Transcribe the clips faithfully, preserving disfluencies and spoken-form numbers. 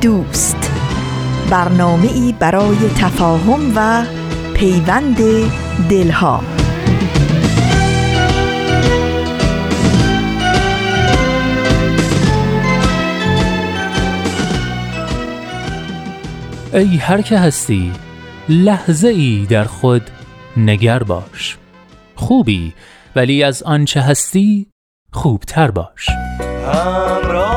دوست، برنامه‌ای برای تفاهم و پیوند دلها. ای هر که هستی، لحظه ای در خود نگر باش. خوبی ولی از آنچه هستی خوبتر باش. همراه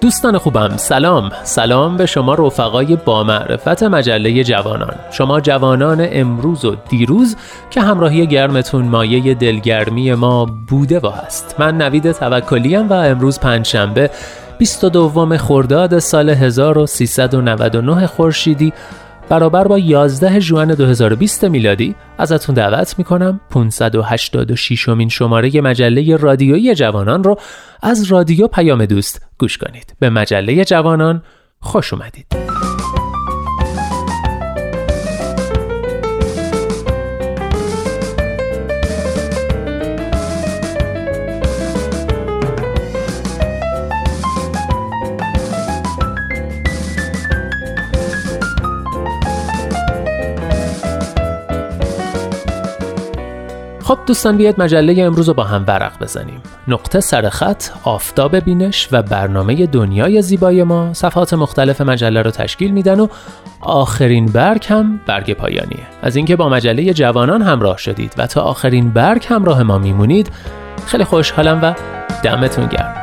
دوستان خوبم، سلام سلام به شما رفقای با معرفت مجله جوانان، شما جوانان امروز و دیروز که همراهی گرمتون مایه دلگرمی ما بوده و هست. من نوید توکلی ام و امروز پنجشنبه بیست و دوم خرداد سال هزار و سیصد و نود و نه خورشیدی برابر با یازده ژوئن دو هزار و بیست میلادی ازتون دعوت میکنم پانصد و هشتاد و شش امین شماره مجله رادیویی جوانان رو از رادیو پیام دوست گوش کنید. به مجله جوانان خوش اومدید. خب دوستان، بیاید مجله امروز رو با هم ورق بزنیم. نقطه سر خط، آفتاب بینش و برنامه دنیای زیبای ما صفحات مختلف مجله رو تشکیل میدن و آخرین برگ هم برگ پایانیه. از اینکه با مجله جوانان همراه شدید و تا آخرین برگ همراه ما میمونید خیلی خوشحالم و دمتون گرم.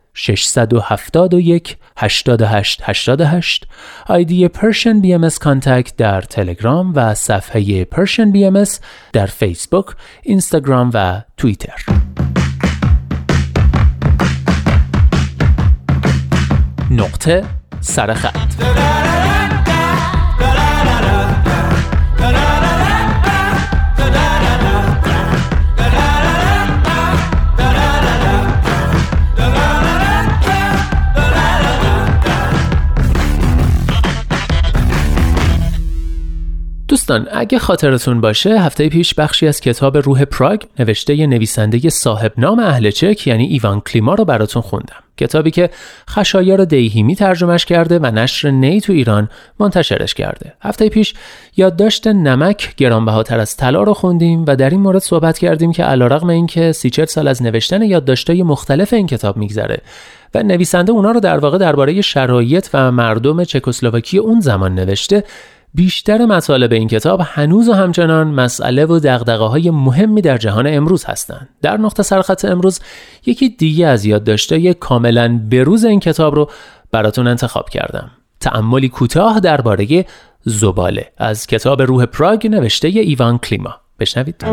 شش هفت یک هشت هشت هشت هشت، آیدی پرشن بی ام اس کانتکت در تلگرام و صفحه پرشن بی ام اس در فیسبوک، اینستاگرام و توییتر. نقطه سر خط. دوستان اگه خاطرتون باشه هفته پیش بخشی از کتاب روح پراگ نوشته ی نویسنده صاحب نام اهل چک یعنی ایوان کلیما رو براتون خوندم. کتابی که خشایار دیهیمی ترجمهش کرده و نشر نی تو ایران منتشرش کرده. هفته پیش یادداشت نمک گرانبهاتر از طلا رو خوندیم و در این مورد صحبت کردیم که علیرغم اینکه سی و چهار سال از نوشتن یادداشت‌های مختلف این کتاب میگذره و نویسنده اونا رو در واقع درباره شرایط و مردم چکسلواکی اون زمان نوشته، بیشتر مطالب این کتاب هنوز و همچنان مسئله و دغدغه‌های مهمی در جهان امروز هستند. در نقطه سرخط امروز یکی دیگه از یادداشت‌های کاملاً بروز این کتاب رو براتون انتخاب کردم. تأملی کوتاه درباره زباله از کتاب روح پراگ نوشته ایوان کلیما. بشنوید.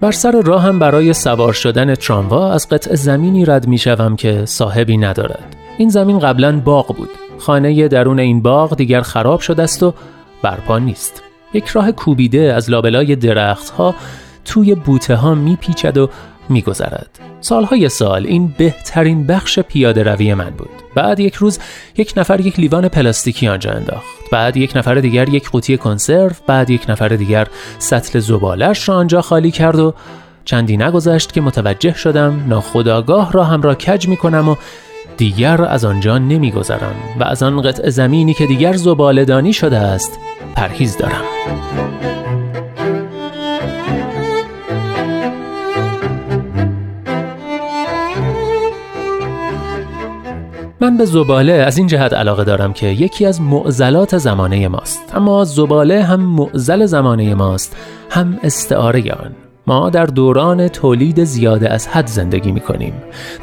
بر سر راه هم برای سوار شدن تراموا از قطع زمینی رد می شوم که صاحبی ندارد. این زمین قبلا باغ بود. خانه درون این باغ دیگر خراب شده است و برپا نیست. یک راه کوبیده از لابلای درخت ها توی بوته ها می پیچد و می گذرد. سالهای سال این بهترین بخش پیاده روی من بود. بعد یک روز یک نفر یک لیوان پلاستیکی آنجا انداخت، بعد یک نفر دیگر یک قوطی کنسرو، بعد یک نفر دیگر سطل زبالش را آنجا خالی کرد و چندی نگذشت که متوجه شدم ناخودآگاه را هم را کج می کنم و دیگر از آنجا نمی گذرم و از آن قطع زمینی که دیگر زباله‌دانی شده است پرهیز دارم. من به زباله از این جهت علاقه دارم که یکی از معضلات زمانه ماست، اما زباله هم معضل زمانه ماست، هم استعاره آن. ما در دوران تولید زیاده از حد زندگی می کنیم.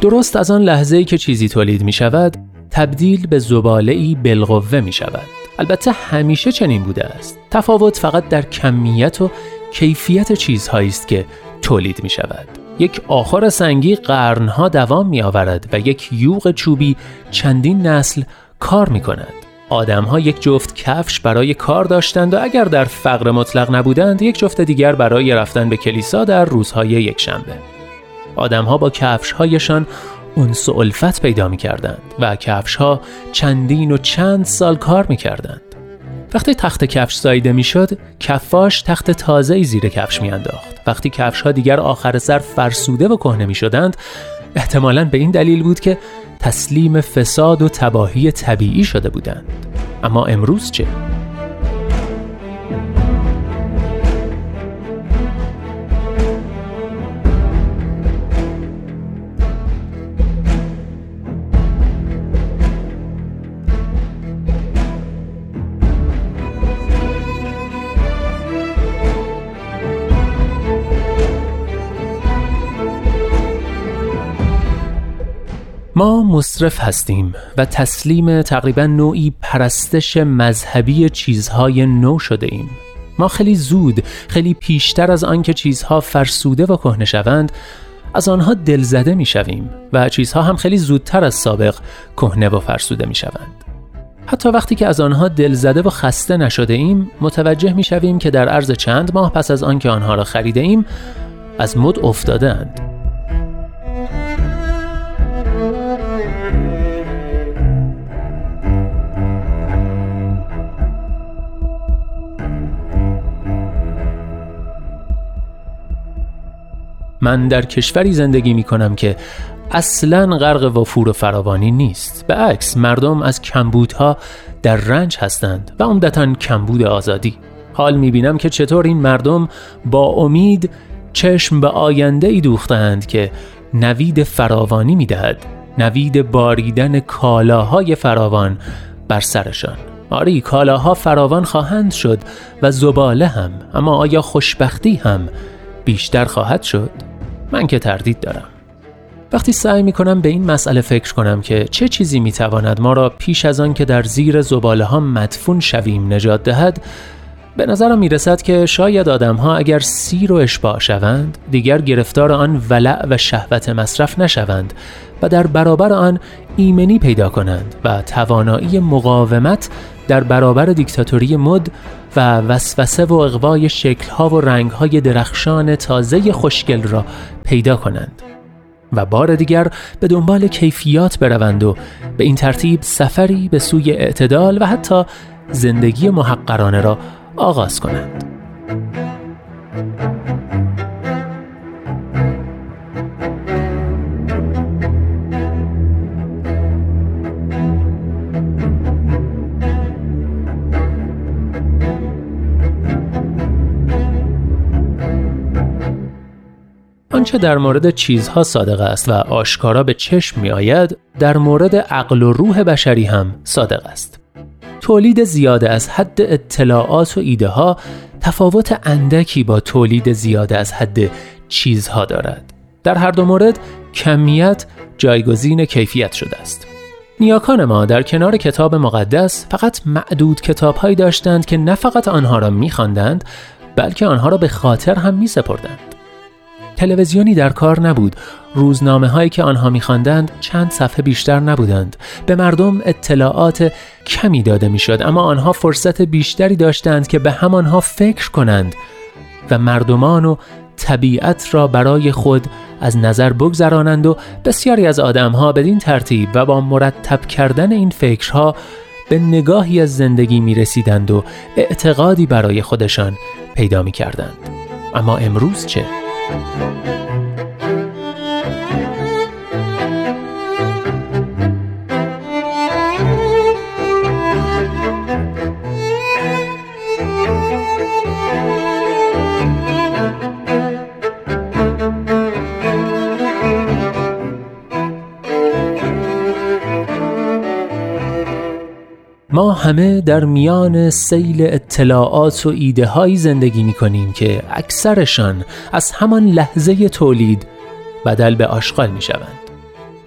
درست از آن لحظه‌ای که چیزی تولید می شود تبدیل به زباله‌ای بالقوه می شود. البته همیشه چنین بوده است. تفاوت فقط در کمیت و کیفیت چیزهایی است که تولید می شود. یک آخر سنگی قرنها دوام می آورد و یک یوغ چوبی چندین نسل کار می کند. آدم ها یک جفت کفش برای کار داشتند و اگر در فقر مطلق نبودند یک جفت دیگر برای رفتن به کلیسا در روزهای یک شنبه. آدم ها با کفش هایشان انس و الفت پیدا می کردند و کفش ها چندین و چند سال کار می کردند. وقتی تخت کفش ساییده میشد، کفاش تخت تازه‌ای زیر کفش میانداخت. وقتی کفش‌ها دیگر آخر سر فرسوده و کهنه میشدند، احتمالاً به این دلیل بود که تسلیم فساد و تباهی طبیعی شده بودند. اما امروز چه؟ ما مصرف هستیم و تسلیم تقریبا نوعی پرستش مذهبی چیزهای نو شده ایم. ما خیلی زود، خیلی پیشتر از آن که چیزها فرسوده و کهنه شوند، از آنها دلزده می شویم و چیزها هم خیلی زودتر از سابق کهنه و فرسوده می شوند. حتی وقتی که از آنها دلزده و خسته نشده ایم، متوجه می شویم که در عرض چند ماه پس از آن که آنها را خریده ایم، از مد افتادند. من در کشوری زندگی می کنم که اصلاً غرق وفور و فراوانی نیست. به عکس، مردم از کمبودها در رنج هستند و عمدتاً کمبود آزادی. حال می بینم که چطور این مردم با امید چشم به آینده ای دوختند که نوید فراوانی می دهد. نوید باریدن کالاهای فراوان بر سرشان. آری، کالاها فراوان خواهند شد و زباله هم، اما آیا خوشبختی هم بیشتر خواهد شد؟ من که تردید دارم. وقتی سعی میکنم به این مسئله فکر کنم که چه چیزی میتواند ما را پیش از آن که در زیر زباله ها مدفون شویم نجات دهد، به نظرم میرسد که شاید آدم ها اگر سیر و اشباع شوند دیگر گرفتار آن ولع و شهوت مصرف نشوند و در برابر آن ایمنی پیدا کنند و توانایی مقاومت در برابر دیکتاتوری مد و وسوسه و اغوای شکل‌ها و رنگ‌های درخشان تازه خوشگل را پیدا کنند و بار دیگر به دنبال کیفیات بروند و به این ترتیب سفری به سوی اعتدال و حتی زندگی محقرانه را آغاز کنند. آنچه در مورد چیزها صادق است و آشکارا به چشم می آید، در مورد عقل و روح بشری هم صادق است. تولید زیاده از حد اطلاعات و ایده ها تفاوت اندکی با تولید زیاده از حد چیزها دارد. در هر دو مورد کمیت جایگزین کیفیت شده است. نیاکان ما در کنار کتاب مقدس فقط معدود کتاب‌هایی داشتند که نه فقط آنها را می‌خواندند، بلکه آنها را به خاطر هم می‌سپردند. تلویزیونی در کار نبود، روزنامه‌هایی که آنها می‌خواندند چند صفحه بیشتر نبودند. به مردم اطلاعات کمی داده می‌شد، اما آنها فرصت بیشتری داشتند که به همانها فکر کنند و مردمان و طبیعت را برای خود از نظر بگذرانند و بسیاری از آدم‌ها بدین ترتیب و با مرتب کردن این فکرها به نگاهی از زندگی می‌رسیدند و اعتقادی برای خودشان پیدا می‌کردند. اما امروز چه؟ ما همه در میان سیل اطلاعات و ایده هایی زندگی می کنیم که اکثرشان از همان لحظه تولید بدل به آشغال می شوند.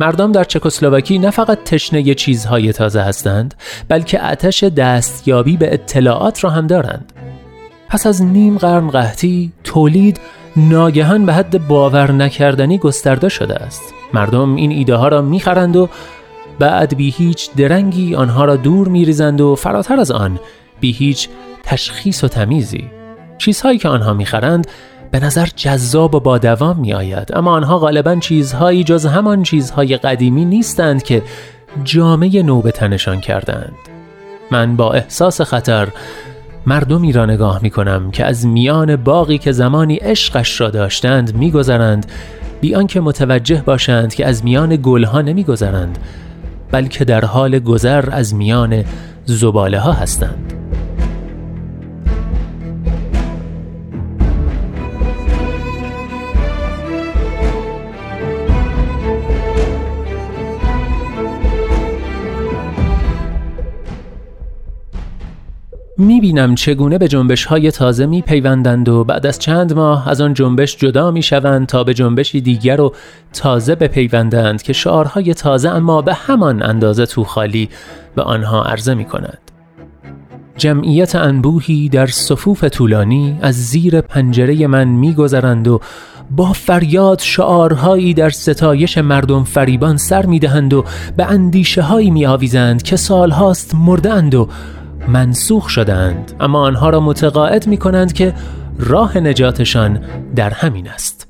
مردم در چکسلواکی نه فقط تشنه چیزهای تازه هستند، بلکه آتش دستیابی به اطلاعات را هم دارند. پس از نیم قرن قحطی، تولید ناگهان به حد باور نکردنی گسترده شده است. مردم این ایده ها را می خرند و بعد بی هیچ درنگی آنها را دور می‌ریزند و فراتر از آن بی هیچ تشخیص و تمیزی. چیزهایی که آنها می‌خرند به نظر جذاب و با دوام می‌آید، اما آنها غالباً چیزهایی جز همان چیزهای قدیمی نیستند که جامعه نو به تنشان کردند. من با احساس خطر مردمی را نگاه می‌کنم که از میان باغی که زمانی عشقش را داشتند می‌گذرند، بی آنکه متوجه باشند که از میان گل‌ها نمی‌گذرند، بلکه در حال گذر از میان زباله ها هستند. می بینم چگونه به جنبش های تازه می پیوندند و بعد از چند ماه از آن جنبش جدا می شوند تا به جنبشی دیگر و تازه بپیوندند که شعارهای تازه اما به همان اندازه تو خالی به آنها عرضه می کند. جمعیت انبوهی در صفوف طولانی از زیر پنجره من می گذرند و با فریاد شعارهایی در ستایش مردم فریبان سر می دهند و به اندیشه هایی می آویزند که سالهاست مردند و منسوخ شدند، اما آنها را متقاعد می کنند که راه نجاتشان در همین است.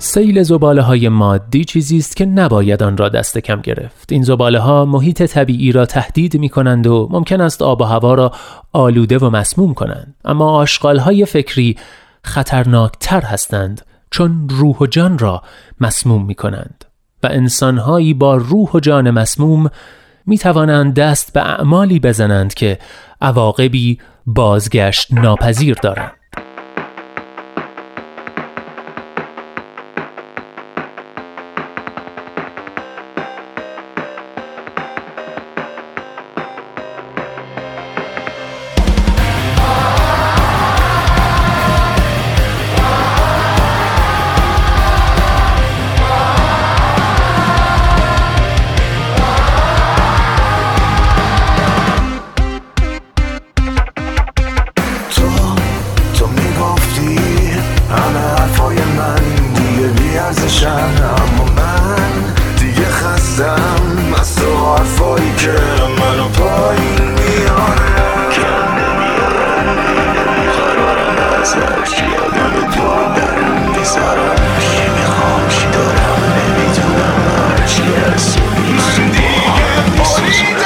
سیل زباله های مادی چیزی است که نباید آن را دست کم گرفت. این زباله ها محیط طبیعی را تهدید می کنند و ممکن است آب و هوا را آلوده و مسموم کنند. اما آشغال های فکری خطرناکتر هستند، چون روح و جان را مسموم می کنند و انسان هایی با روح و جان مسموم می توانند دست به اعمالی بزنند که عواقبی بازگشت ناپذیر دارند. As the heart for you, girl, I'm on a party, we are ازش یادم تو رو درم میذارم چی میخوام چی دارم نمیتونم هرچی هست من دیگه بریدم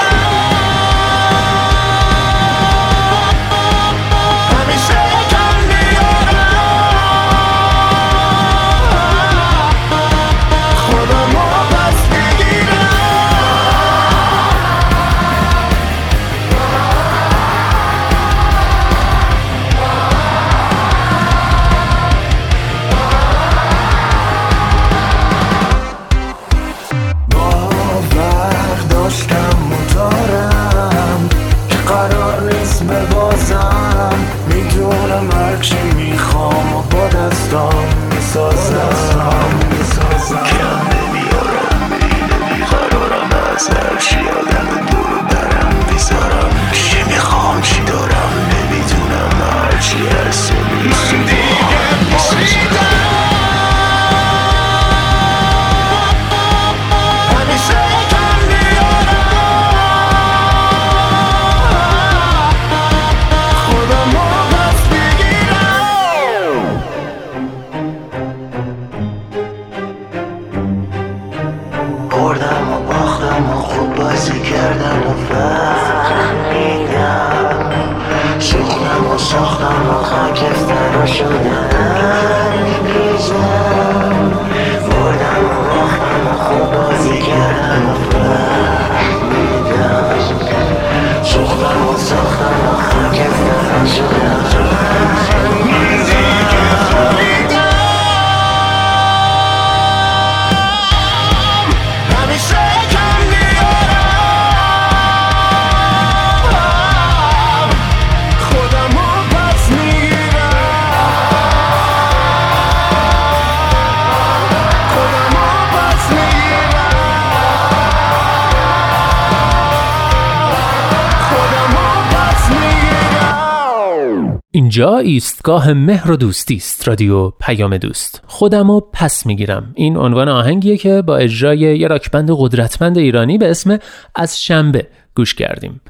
اینجا ایستگاه مهر و دوستی است. رادیو پیام دوست. خودمو پس میگیرم. این عنوان آهنگیه که با اجرای یه راکبند قدرتمند ایرانی به اسم از شنبه گوش کردیم.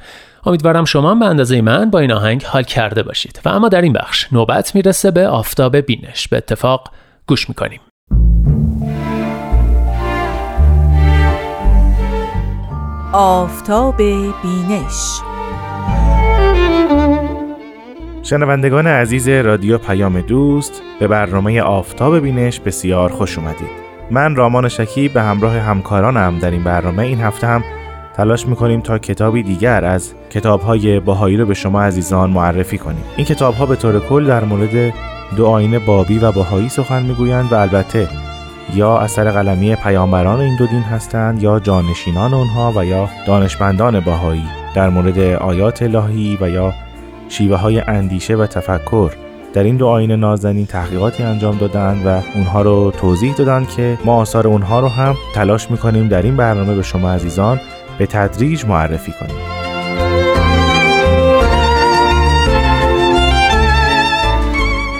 امیدوارم شما به اندازه من با این آهنگ حال کرده باشید. و اما در این بخش نوبت میرسه به آفتاب بینش. به اتفاق گوش میکنیم. آفتاب بینش. شنوندگان عزیز رادیو پیام دوست، به برنامه آفتاب بینش بسیار خوش اومدید. من رامان شکی به همراه همکارانم در این برنامه این هفته هم تلاش میکنیم تا کتابی دیگر از کتابهای بهایی رو به شما عزیزان معرفی کنیم. این کتابها به طور کل در مورد دو آیین بابی و بهایی سخن میگویند و البته یا اثر قلمی پیامبران این دو دین هستند یا جانشینان اونها و یا دانشمندان بهایی در مورد آیات الهی و یا شیوه های اندیشه و تفکر در این دو آیین نازنین تحقیقاتی انجام دادن و اونها رو توضیح دادن که ما آثار اونها رو هم تلاش میکنیم در این برنامه به شما عزیزان به تدریج معرفی کنیم.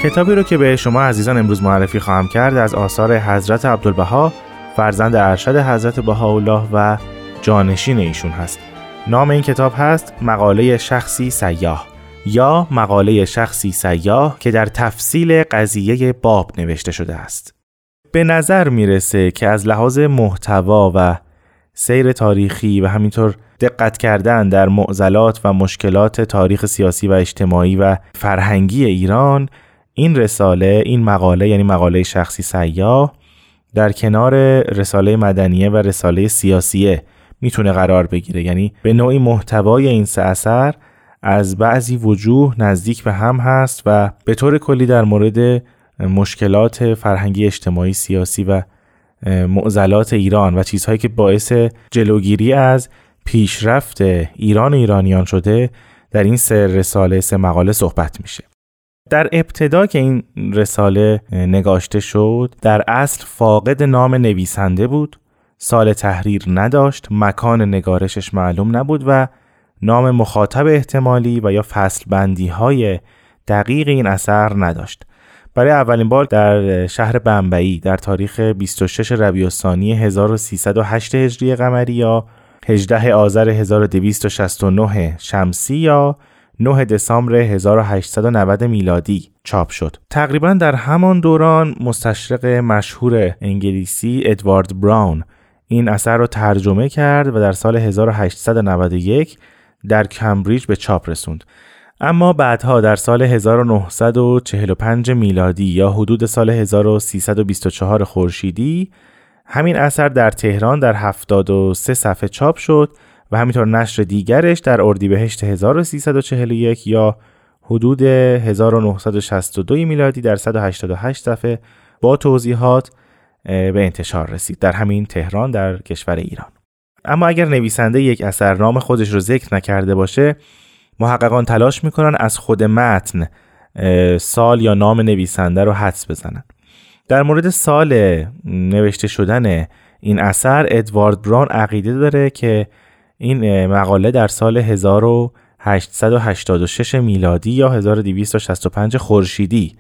کتابی رو که به شما عزیزان امروز معرفی خواهم کرد از آثار حضرت عبدالبها، فرزند ارشد حضرت بهاءالله و جانشین ایشون هست. نام این کتاب هست مقاله شخصی سیاه یا مقاله شخصی سیاه که در تفصیل قضیه باب نوشته شده است. به نظر میرسه که از لحاظ محتوا و سیر تاریخی و همینطور دقت کردن در معضلات و مشکلات تاریخ سیاسی و اجتماعی و فرهنگی ایران، این رساله، این مقاله یعنی مقاله شخصی سیاه در کنار رساله مدنیه و رساله سیاسیه میتونه قرار بگیره. یعنی به نوعی محتوای این سه اثر از بعضی وجوه نزدیک به هم هست و به طور کلی در مورد مشکلات فرهنگی اجتماعی سیاسی و معضلات ایران و چیزهایی که باعث جلوگیری از پیشرفت ایران و ایرانیان شده در این سه رساله سه مقاله صحبت میشه. در ابتدا که این رساله نگاشته شد در اصل فاقد نام نویسنده بود، سال تحریر نداشت، مکان نگارشش معلوم نبود و نام مخاطب احتمالی و یا فصل بندی های دقیق این اثر نداشت. برای اولین بار در شهر بمبئی در تاریخ بیست و شش ربیع الثانی هزار و سیصد و هشت هجری قمری یا هجدهم آذر هزار و دویست و شصت و نه شمسی یا نهم دسامبر هزار و هشتصد و نود میلادی چاپ شد. تقریباً در همان دوران مستشرق مشهور انگلیسی ادوارد براون این اثر را ترجمه کرد و در سال هزار و هشتصد و نود و یک در کمبریج به چاپ رسوند. اما بعدها در سال هزار و نهصد و چهل و پنج میلادی یا حدود سال هزار و سیصد و بیست و چهار خورشیدی همین اثر در تهران در هفتاد و سه صفحه چاپ شد و همینطور نشر دیگرش در اردیبهشت هزار و سیصد و چهل و یک یا حدود هزار و نهصد و شصت و دو میلادی در صد و هشتاد و هشت صفحه با توضیحات به انتشار رسید در همین تهران در کشور ایران. اما اگر نویسنده یک اثر نام خودش رو ذکر نکرده باشه، محققان تلاش میکنن از خود متن سال یا نام نویسنده رو حدس بزنن. در مورد سال نوشته شدن این اثر، ادوارد براون عقیده داره که این مقاله در سال هزار و هشتصد و هشتاد و شش میلادی یا هزار و دویست و شصت و پنج خورشیدی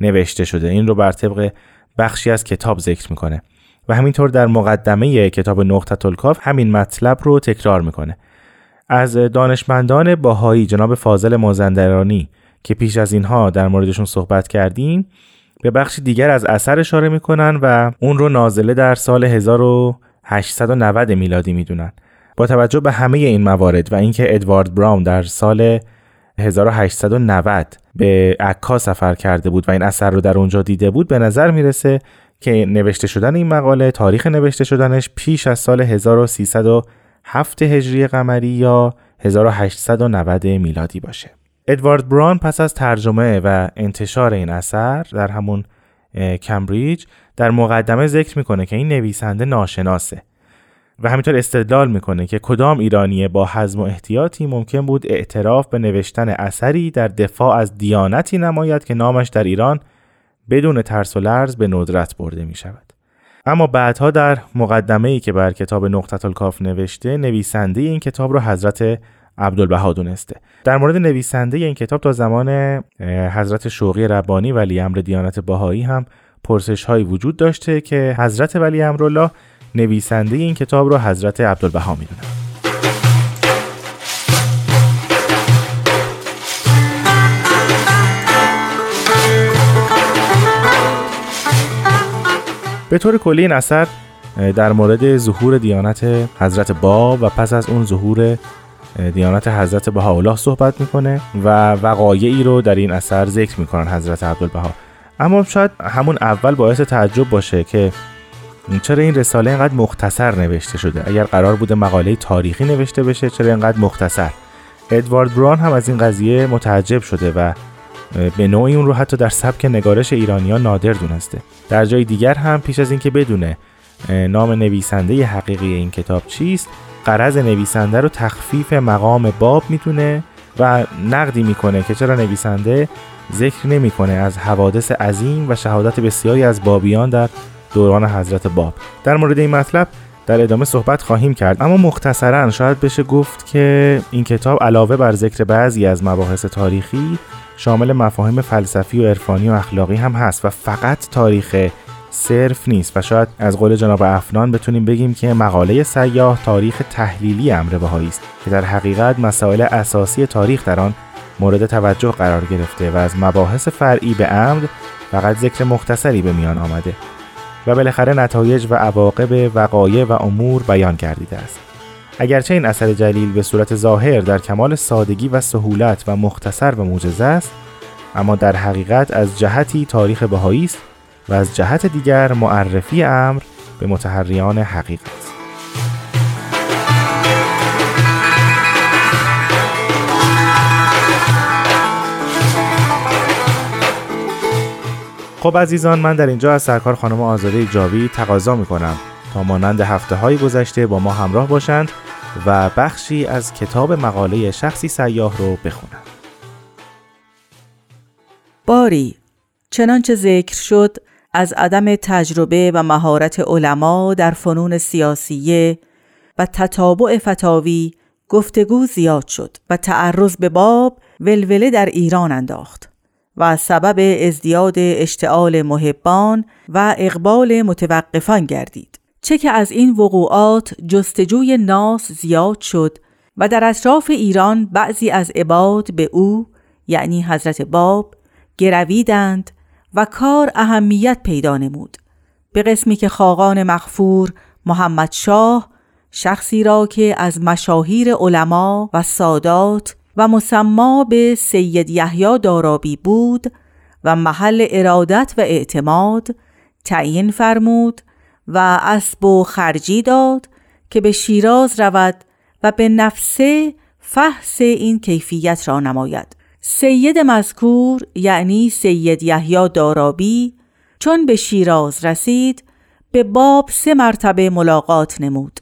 نوشته شده. این رو بر طبق بخشی از کتاب ذکر میکنه و همینطور در مقدمه کتاب نقطة الکاف همین مطلب رو تکرار میکنه. از دانشمندان باهایی جناب فاضل مازندرانی که پیش از اینها در موردشون صحبت کردیم، به بخش دیگر از اثر اشاره میکنن و اون رو نازله در سال هزار و هشتصد و نود میلادی میدونن. با توجه به همه این موارد و اینکه ادوارد براون در سال هزار و هشتصد و نود به عکا سفر کرده بود و این اثر رو در اونجا دیده بود، به نظر میرسه که نوشته شدن این مقاله، تاریخ نوشته شدنش پیش از سال هزار و سیصد و هفت هجری قمری یا هزار و هشتصد و نود میلادی باشه. ادوارد براون پس از ترجمه و انتشار این اثر در همون کمبریج در مقدمه ذکر میکنه که این نویسنده ناشناسه و همینطور استدلال میکنه که کدام ایرانی با حزم و احتیاطی ممکن بود اعتراف به نوشتن اثری در دفاع از دیانتی نماید که نامش در ایران بدون ترس و لرز به ندرت برده می شود. اما بعدها در مقدمه‌ای که بر کتاب نقطة الکاف نوشته، نویسنده این کتاب را حضرت عبدالبها دونسته. در مورد نویسنده این کتاب تا زمان حضرت شوقی ربانی ولی امر دیانت بهایی هم پرسش‌هایی وجود داشته که حضرت ولی امرالله نویسنده این کتاب را حضرت عبدالبها می‌دونند. به طور کلی این اثر در مورد ظهور دیانت حضرت باب و پس از اون ظهور دیانت حضرت بهاءالله صحبت میکنه و وقایعی رو در این اثر ذکر میکنن حضرت عبدالبها. اما شاید همون اول باعث تعجب باشه که چرا این رساله اینقدر مختصر نوشته شده. اگر قرار بوده مقاله تاریخی نوشته بشه، چرا اینقدر مختصر؟ ادوارد براون هم از این قضیه متعجب شده و به نوعی اون رو حتی در سبک نگارش ایرانیان نادر دونسته. در جای دیگر هم پیش از اینکه بدونه نام نویسنده حقیقی این کتاب چیست، غرض نویسنده رو تخفیف مقام باب میدونه و نقدی میکنه که چرا نویسنده ذکر نمیکنه از حوادث عظیم و شهادت بسیاری از بابیان در دوران حضرت باب. در مورد این مطلب در ادامه صحبت خواهیم کرد، اما مختصراً شاید بشه گفت که این کتاب علاوه بر ذکر بعضی از مباحث تاریخی، شامل مفاهیم فلسفی و عرفانی و اخلاقی هم هست و فقط تاریخ صرف نیست و شاید از قول جناب افنان بتونیم بگیم که مقاله سیاه تاریخ تحلیلی امر بهایی است که در حقیقت مسائل اساسی تاریخ در آن مورد توجه قرار گرفته و از مباحث فرعی به امر فقط ذکر مختصری به میان آمده و بالاخره نتایج و عواقب وقایع و امور بیان گردیده است. اگرچه این اثر جلیل به صورت ظاهر در کمال سادگی و سهولت و مختصر و موجز است، اما در حقیقت از جهتی تاریخ بهایی است و از جهت دیگر معرفی امر به متحریان حقیقت است. خب عزیزان، من در اینجا از سرکار خانم آزاده جاوید تقاضا میکنم تا مانند هفته‌های گذشته با ما همراه باشند و بخشی از کتاب مقاله شخصی سیاه رو بخونند. باری، چنانچه ذکر شد، از عدم تجربه و مهارت علما در فنون سیاسیه و تتابع فتاوی گفتگو زیاد شد و تعرض به باب ولوله در ایران انداخت و سبب ازدیاد اشتعال محبان و اقبال متوقفان گردید. چه که از این وقوعات جستجوی ناس زیاد شد و در اطراف ایران بعضی از عباد به او، یعنی حضرت باب، گرویدند و کار اهمیت پیدا نمود، به قسمی که خاقان مغفور محمد شاه، شخصی را که از مشاهیر علما و سادات و مسما به سید یحیی دارابی بود و محل ارادت و اعتماد، تعیین فرمود و اسب و خرجی داد که به شیراز رود و به نفسه فحص این کیفیت را نماید. سید مذکور یعنی سید یحیی دارابی چون به شیراز رسید به باب سه مرتبه ملاقات نمود.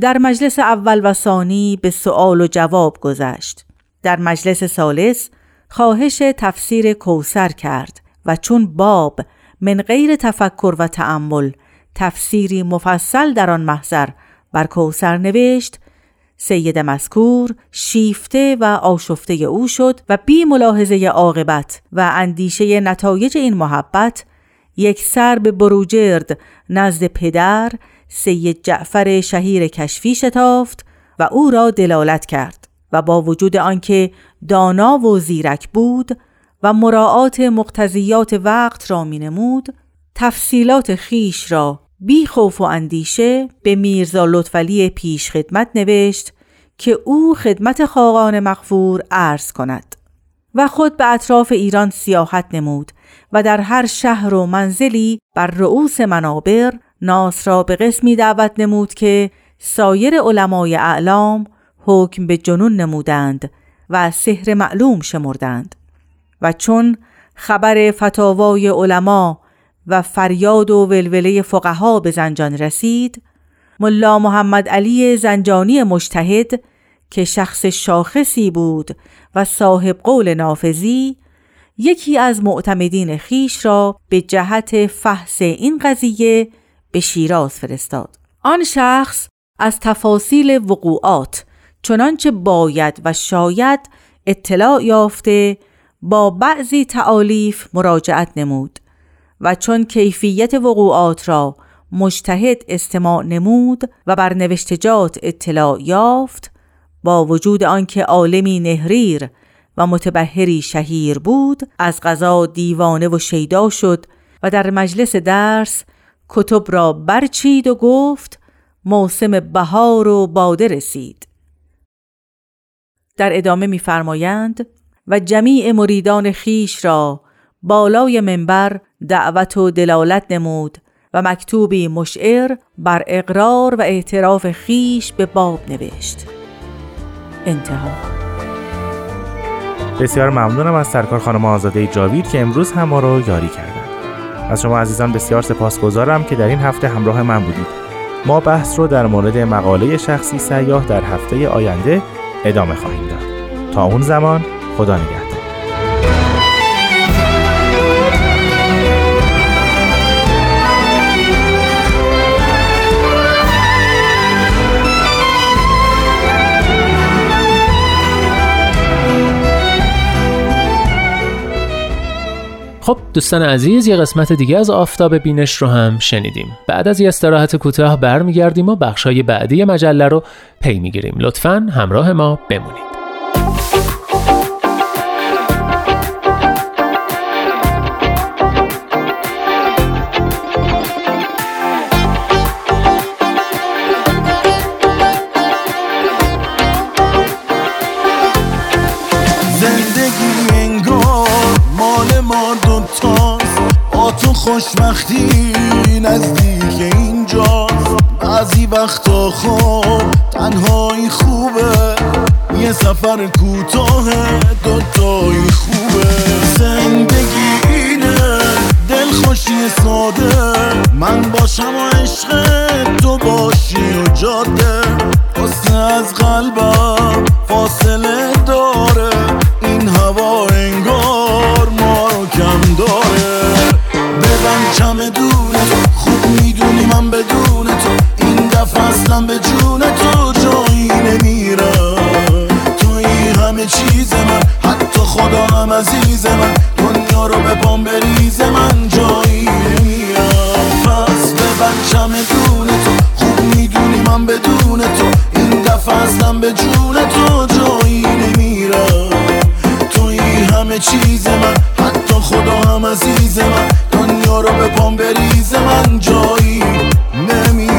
در مجلس اول و ثانی به سؤال و جواب گذشت. در مجلس ثالث خواهش تفسیر کوثر کرد و چون باب من غیر تفکر و تأمل تفسیری مفصل در آن محضر بر کوثر نوشت، سید مذکور شیفته و آشفته او شد و بی ملاحظه عاقبت و اندیشه نتایج این محبت یک سر به بروجرد نزد پدر سید جعفر شهیر کشفی شتافت و او را دلالت کرد و با وجود آنکه دانا و زیرک بود و مراعات مقتضیات وقت را مینمود، تفصیلات خیش را بی خوف و اندیشه به میرزا لطفعلی پیش خدمت نوشت که او خدمت خاقان مغفور عرض کند و خود به اطراف ایران سیاحت نمود و در هر شهر و منزلی بر رؤوس منابر ناس را به قسمی دعوت نمود که سایر علمای اعلام حکم به جنون نمودند و سحر معلوم شمردند و چون خبر فتاوای علما و فریاد و ولوله فقها به زنجان رسید، ملا محمد علی زنجانی مجتهد که شخص شاخصی بود و صاحب قول نافذی، یکی از معتمدین خیش را به جهت فحص این قضیه به شیراز فرستاد. آن شخص از تفاصیل وقوعات چنانچه باید و شاید اطلاع یافته با بعضی تالیف مراجعت نمود و چون کیفیت وقوعات را مجتهد استماع نمود و بر نوشتجات اطلاع یافت، با وجود آنکه عالمی نهریر و متبحری شهیر بود، از قضا دیوانه و شیدا شد و در مجلس درس کتب را برچید و گفت موسم بهار و باده رسید. در ادامه می‌فرمایند و جمیع مریدان خیش را بالای منبر دعوت و دلالت نمود و مکتوبی مشعر بر اقرار و اعتراف خیش به باب نوشت. انتها. بسیار ممنونم از سرکار خانم آزاده جاوید که امروز هم ما را یاری کردند. از شما عزیزان بسیار سپاسگزارم که در این هفته همراه من بودید. ما بحث رو در مورد مقاله شخصی سیاه در هفته آینده ادامه خواهیم داد. تا اون زمان خدا نگهدار. خب دوستان عزیز، یه قسمت دیگه از آفتاب بینش رو هم شنیدیم. بعد از یه استراحت کوتاه برمیگردیم و بخشای بعدی مجله رو پی میگیریم. لطفاً همراه ما بمونید. خوشبختی نزدیک اینجاست، بعضی وقتا خوب تنهایی خوبه، یه سفر کوتاه دوتایی خوبه. زندگی اینه، دلخوشی ساده، من باشم و عشق تو باشی و جاده، قصه از قلبم فاصله داره، این هوا انگار ما رو کم داره. ببن کم دونه تو، خوب میدونی من بدون تو این دفعه اصلا به جون تو جایی نمیرم. توی همه چیز من، حتی خدا هم عزیز من، دنیا رو به پام بریز من جایی نمیرم. پس ببن کم دونه تو، خوب میدونی من بدون تو این دفعه اصلا به جون تو جایی نمیرم. توی همه چیز من، حتی من جایی نمیرم.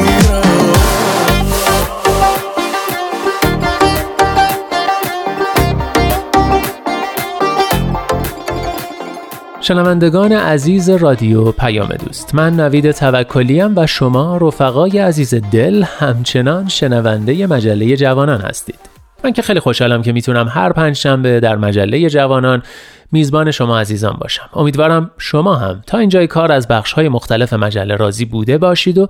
شنوندگان عزیز رادیو پیام دوست، من نوید توکلیم و شما رفقای عزیز دل همچنان شنونده مجله جوانان هستید. من که خیلی خوشحالم که میتونم هر پنجشنبه در مجله جوانان میزبان شما عزیزان باشم. امیدوارم شما هم تا اینجای کار از بخش‌های مختلف مجله راضی بوده باشید و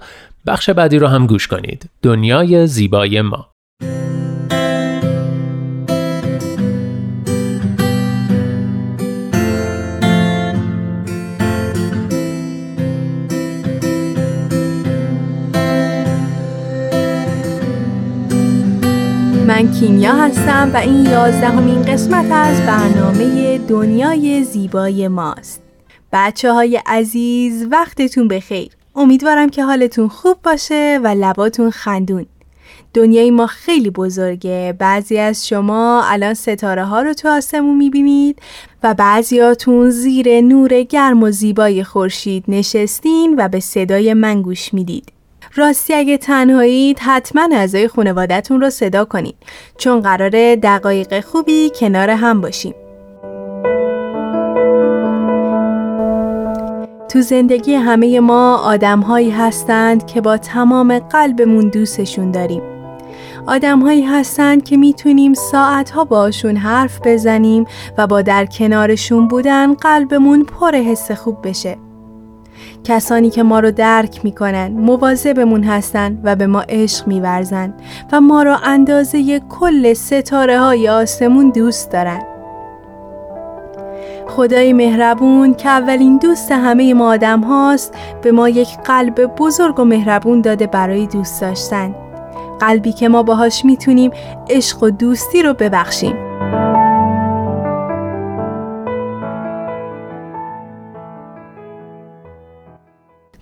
بخش بعدی رو هم گوش کنید. دنیای زیبای ما. من کیمیا هستم و این یازدهمین قسمت از برنامه دنیای زیبای ماست. بچه های عزیز، وقتتون بخیر. امیدوارم که حالتون خوب باشه و لباتون خندون. دنیای ما خیلی بزرگه. بعضی از شما الان ستاره ها رو تو آسمون میبینید و بعضیاتون زیر نور گرم و زیبای خورشید نشستین و به صدای من گوش میدید. راستی اگه تنهایید حتما اعضای خانواده‌تون رو صدا کنید، چون قراره دقایق خوبی کنار هم باشیم. تو زندگی همه ما آدم‌هایی هستند که با تمام قلبمون دوستشون داریم. آدم‌هایی هستند که میتونیم ساعت‌ها باشون حرف بزنیم و با در کنارشون بودن قلبمون پر حس خوب بشه. کسانی که ما رو درک میکنن، مواظبمون هستن و به ما عشق میورزن و ما رو اندازه کل ستاره های آسمون دوست دارن. خدای مهربون که اولین دوست همه ما آدم هاست، به ما یک قلب بزرگ و مهربون داده برای دوست داشتن، قلبی که ما باهاش میتونیم عشق و دوستی رو ببخشیم.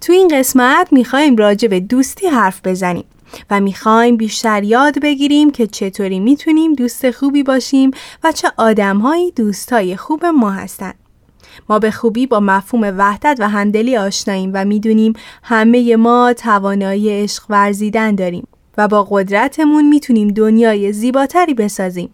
تو این قسمت میخوایم راجع به دوستی حرف بزنیم و میخوایم بیشتر یاد بگیریم که چطوری میتونیم دوست خوبی باشیم و چه آدمهایی دوستای خوب ما هستن. ما به خوبی با مفهوم وحدت و همدلی آشناییم و میدونیم همه ما توانایی عشق ورزیدن داریم و با قدرتمون میتونیم دنیای زیباتری بسازیم.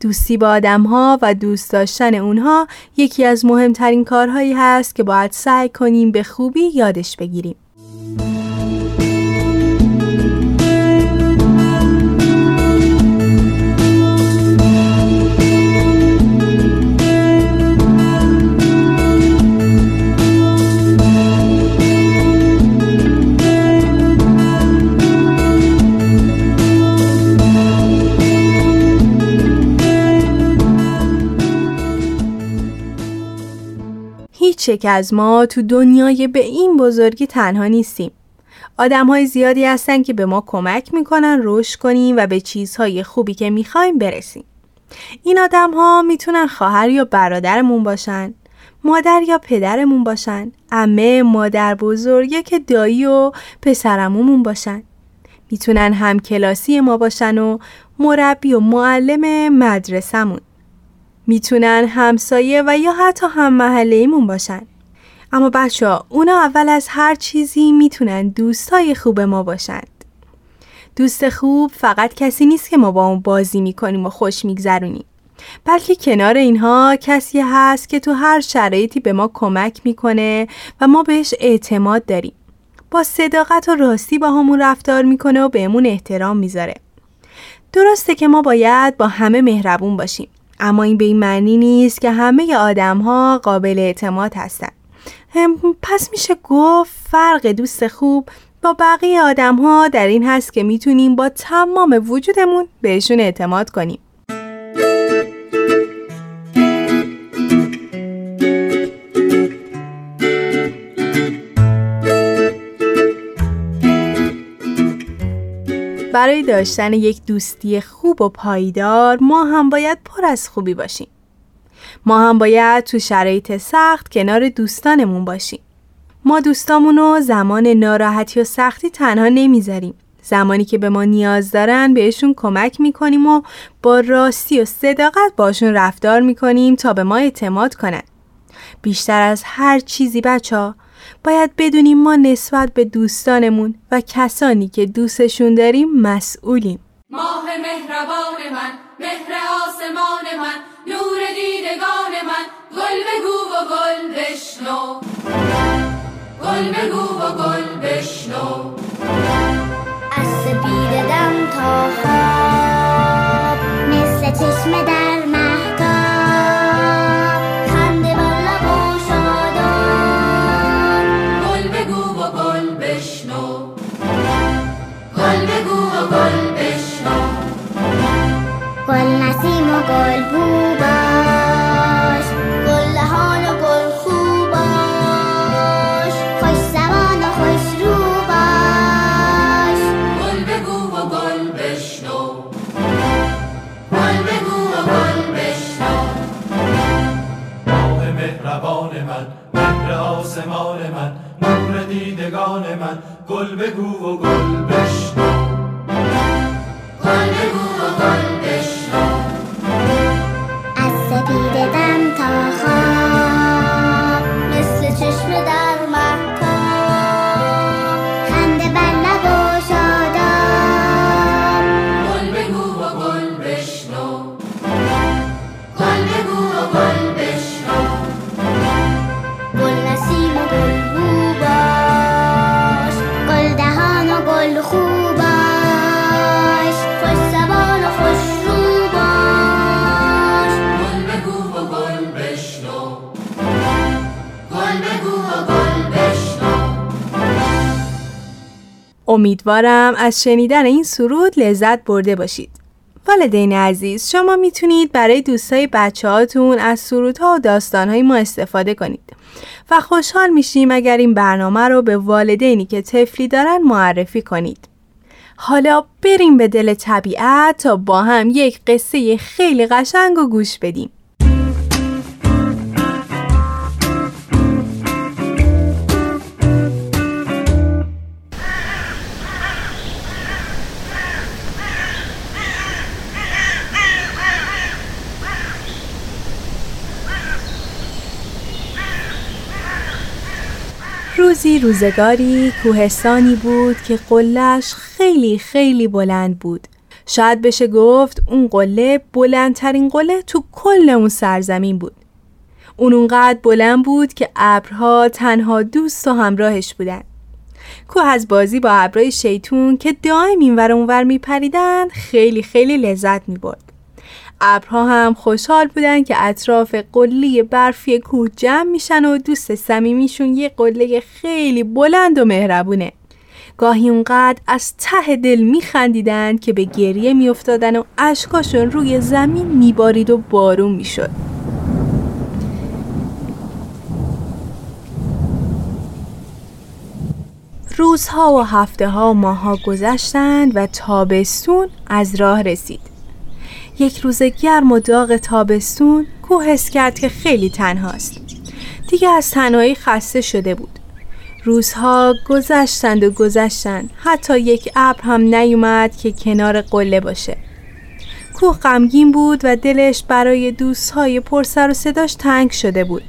دوستی با آدم‌ها و دوست داشتن اونها یکی از مهمترین کارهایی هست که باید سعی کنیم به خوبی یادش بگیریم. هیچ یک از ما تو دنیای به این بزرگی تنها نیستیم. آدم‌های زیادی هستن که به ما کمک میکنن رشد کنیم و به چیزهای خوبی که میخوایم برسیم. این آدم‌ها میتونن خواهر یا برادرمون باشن، مادر یا پدرمون باشن، عمه، مادر بزرگ یا که دایی و پسرعمومون باشن. میتونن همکلاسی ما باشن و مربی و معلم مدرسمون. میتونن همسایه و یا حتی هم محله‌مون باشن. اما بچه‌ها، اونا اول از هر چیزی میتونن دوستای خوب ما باشن. دوست خوب فقط کسی نیست که ما با اون بازی میکنیم و خوش میگذرونیم، بلکه کنار اینها کسی هست که تو هر شرایطی به ما کمک میکنه و ما بهش اعتماد داریم. با صداقت و راستی با همون رفتار میکنه و بهمون احترام میذاره. درسته که ما باید با همه مهربون باشیم، اما این به این معنی نیست که همه آدم‌ها قابل اعتماد هستن. پس میشه گفت فرق دوست خوب با بقیه آدم‌ها در این هست که میتونیم با تمام وجودمون بهشون اعتماد کنیم. برای داشتن یک دوستی خوب و پایدار ما هم باید پر از خوبی باشیم. ما هم باید تو شرایط سخت کنار دوستانمون باشیم. ما دوستامونو زمان ناراحتی و سختی تنها نمیذاریم. زمانی که به ما نیاز دارن بهشون کمک میکنیم و با راستی و صداقت باشون رفتار میکنیم تا به ما اعتماد کنن. بیشتر از هر چیزی بچه ها باید بدونیم ما نسبت به دوستانمون و کسانی که دوستشون داریم مسئولیم. ماه مهربان من، مهر آسمان من، نور دیدگان من، گل بگو و گل بشنو، گل بگو و گل بشنو، از سپید دم تا خواب مثل چشم در مهتاب، خنده بالا و شادان، گل بگو و گل بشنو، گل بگو و گل بشنو، گل نسیم و گل بوباش، گل لحان و گل خوباش، خوش زبان و خوش رو باش، گل بگو و گل بشنو، گل بگو و گل بشنو. ماه مهربان من، مهر آسمان من، نور دیدگان من، گل بگو و گل بشنو، گل بگو و گل بشنو، از سپید دم تا خواب مثل چشم در مهتاب، خنده بر لب و شاداب، گل بگو و گل بشنو، گل بگو و گل بشنو، گل نسیم و گل بوباش، گل دهان و گل خوب، امیدوارم از شنیدن این سرود لذت برده باشید. والدین عزیز، شما میتونید برای دوستای بچه‌هاتون از سرودها و داستانهای ما استفاده کنید و خوشحال میشیم اگر این برنامه رو به والدینی که طفلی دارن معرفی کنید. حالا بریم به دل طبیعت تا با هم یک قصه خیلی قشنگ و گوش بدیم. روزی روزگاری کوهستانی بود که قله‌اش خیلی خیلی بلند بود. شاید بشه گفت اون قله بلندترین قله تو کل اون سرزمین بود. اون اونقدر بلند بود که ابرها تنها دوست و همراهش بودن. کوه از بازی با ابرهای شیطون که دائم اینور اونور میپریدن خیلی خیلی لذت میبرد. ابرها هم خوشحال بودن که اطراف قله برفی کوه جمع میشن و دوست صمیمیشون یه قله خیلی بلند و مهربونه. گاهی اونقدر از ته دل میخندیدن که به گریه میافتادن و اشکاشون روی زمین میبارید و بارون میشد. روزها و هفته ها و ماها گذشتند و تابستون از راه رسید. یک روز گرم و داغ تابستون، کوه حس کرد که خیلی تنهاست. دیگه از تنهایی خسته شده بود. روزها گذشتند و گذشتند، حتی یک ابر هم نیومد که کنار قله باشه. کوه غمگین بود و دلش برای دوستهای پرسر و صداش تنگ شده بود.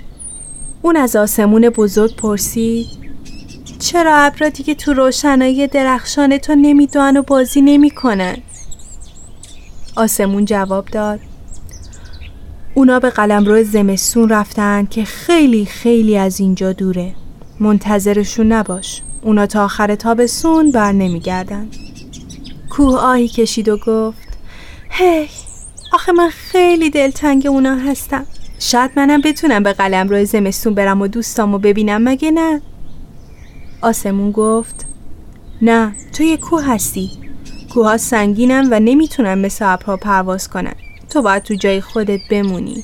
اون از آسمون بزرگ پرسید: چرا ابراتی که تو روشنایی درخشان تو نمیدوان و بازی نمیکنن؟ آسمون جواب داد: اونا به قلمرو زمستون رفتن که خیلی خیلی از اینجا دوره. منتظرشون نباش. اونا تا آخر تابستون بر نمیگردن. کوه آهی کشید و گفت: هی، آخه من خیلی دلتنگ اونا هستم. شاید منم بتونم به قلمرو زمستون برم و دوستامو ببینم، مگه نه؟ آسمون گفت: نه، تو یه کوه هستی. کوها سنگینن و نمیتونن مثل ابرها پرواز کنن. تو باید تو جای خودت بمونی.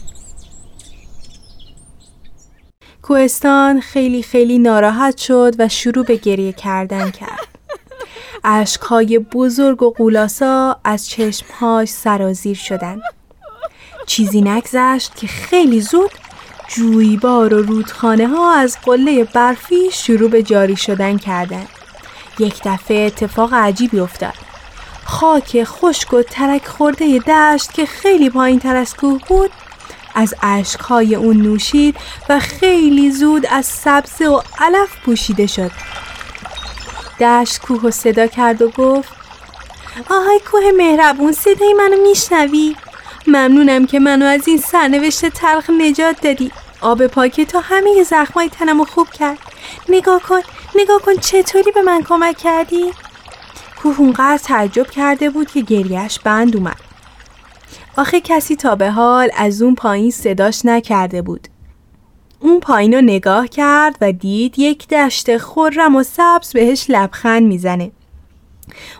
کوهستان خیلی خیلی ناراحت شد و شروع به گریه کردن کرد. اشک‌های بزرگ و غولاسا از چشم‌هاش سرازیر شدن. چیزی نگذشت که خیلی زود جویبار و رودخانه‌ها از قله برفی شروع به جاری شدن کردن. یک دفعه اتفاق عجیبی افتاد. خاک خشک و ترک خورده دشت که خیلی پایین تر از کوه بود از اشکهای اون نوشید و خیلی زود از سبزه و علف پوشیده شد. دشت کوه و صدا کرد و گفت: آهای کوه مهربون، صدای منو میشنوی؟ ممنونم که منو از این سرنوشت تلخ نجات دادی. آب پاکت تو همه زخمای تنمو خوب کرد. نگاه کن، نگاه کن چطوری به من کمک کردی؟ کوه اونقدر تعجب کرده بود که گریهش بند اومد. آخه کسی تا به حال از اون پایین صداش نکرده بود. اون پایین رو نگاه کرد و دید یک دشت خرم و سبز بهش لبخند میزنه.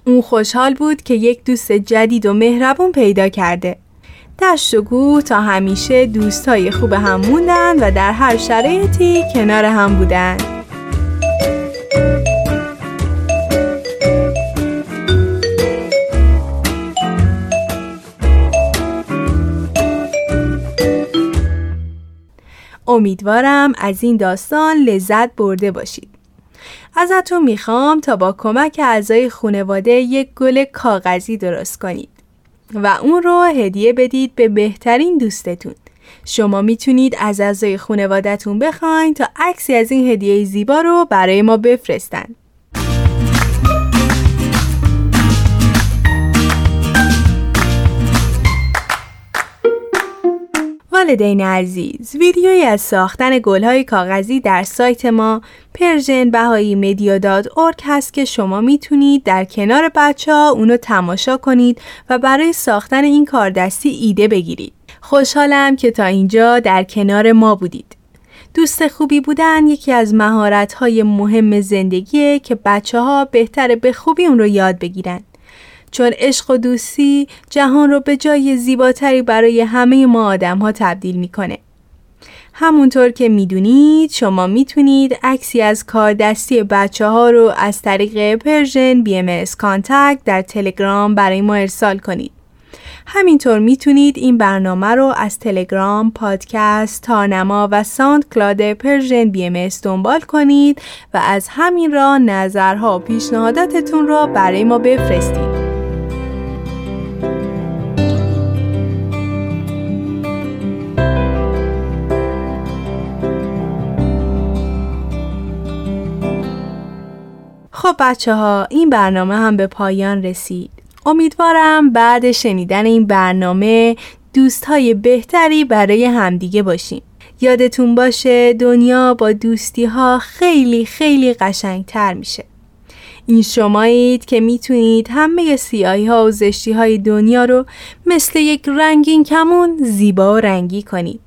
اون خوشحال بود که یک دوست جدید و مهربون پیدا کرده. دشت و گو تا همیشه دوستای خوب هم موندن و در هر شرایطی کنار هم بودن. امیدوارم از این داستان لذت برده باشید. ازتون میخوام تا با کمک اعضای خانواده یک گل کاغذی درست کنید و اون رو هدیه بدید به بهترین دوستتون. شما میتونید از اعضای خانواده‌تون بخواین تا عکسی از این هدیه زیبا رو برای ما بفرستن. والدین عزیز، ویدیویی از ساختن گل‌های کاغذی در سایت ما پرژن بهایی مدیا دات اورگ هست که شما میتونید در کنار بچه‌ها اونو تماشا کنید و برای ساختن این کاردستی ایده بگیرید. خوشحالم که تا اینجا در کنار ما بودید. دوست خوبی بودن یکی از مهارت‌های مهم زندگیه که بچه‌ها بهتره به خوبی اون رو یاد بگیرن. چون عشق و دوستی جهان رو به جای زیباتری برای همه ما آدم ها تبدیل میکنه. همونطور که میدونید شما میتونید عکسی از کاردستی بچه ها رو از طریق پرژن بی ام اس کانتکت در تلگرام برای ما ارسال کنید. همینطور میتونید این برنامه رو از تلگرام، پادکست، تارنما و ساند کلاد پرژن بی ام اس دنبال کنید و از همین راه نظرها و پیشنهاداتتون رو برای ما بفرستید. خب بچه ها، این برنامه هم به پایان رسید. امیدوارم بعد شنیدن این برنامه دوستای بهتری برای همدیگه باشیم. یادتون باشه دنیا با دوستی ها خیلی خیلی قشنگتر میشه. این شمایید که میتونید همه سیاهی ها و زشتی های دنیا رو مثل یک رنگین کمون زیبا و رنگی کنید.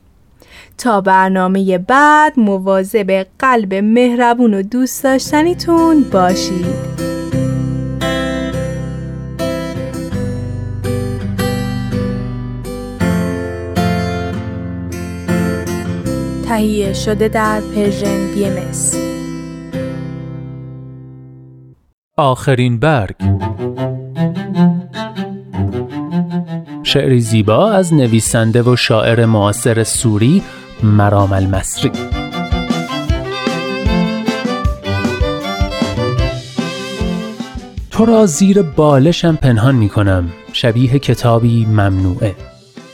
تا برنامه بعد مواظب قلب مهربون و دوست داشتنیتون باشید. تهیه شده در پرژن بی ام اس. آخرین برگ، شعری زیبا از نویسنده و شاعر معاصر سوری مرام المصری. تو را زیر بالشم پنهان می کنم، شبیه کتابی ممنوعه.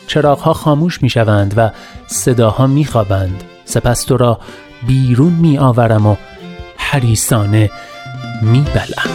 چراغ‌ها خاموش می شوند و صداها می خوابند. سپس تو را بیرون می آورم و حریصانه می بلعم.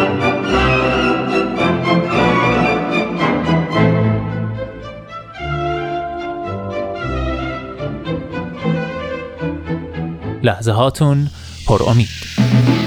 لحظه هاتون پر امید.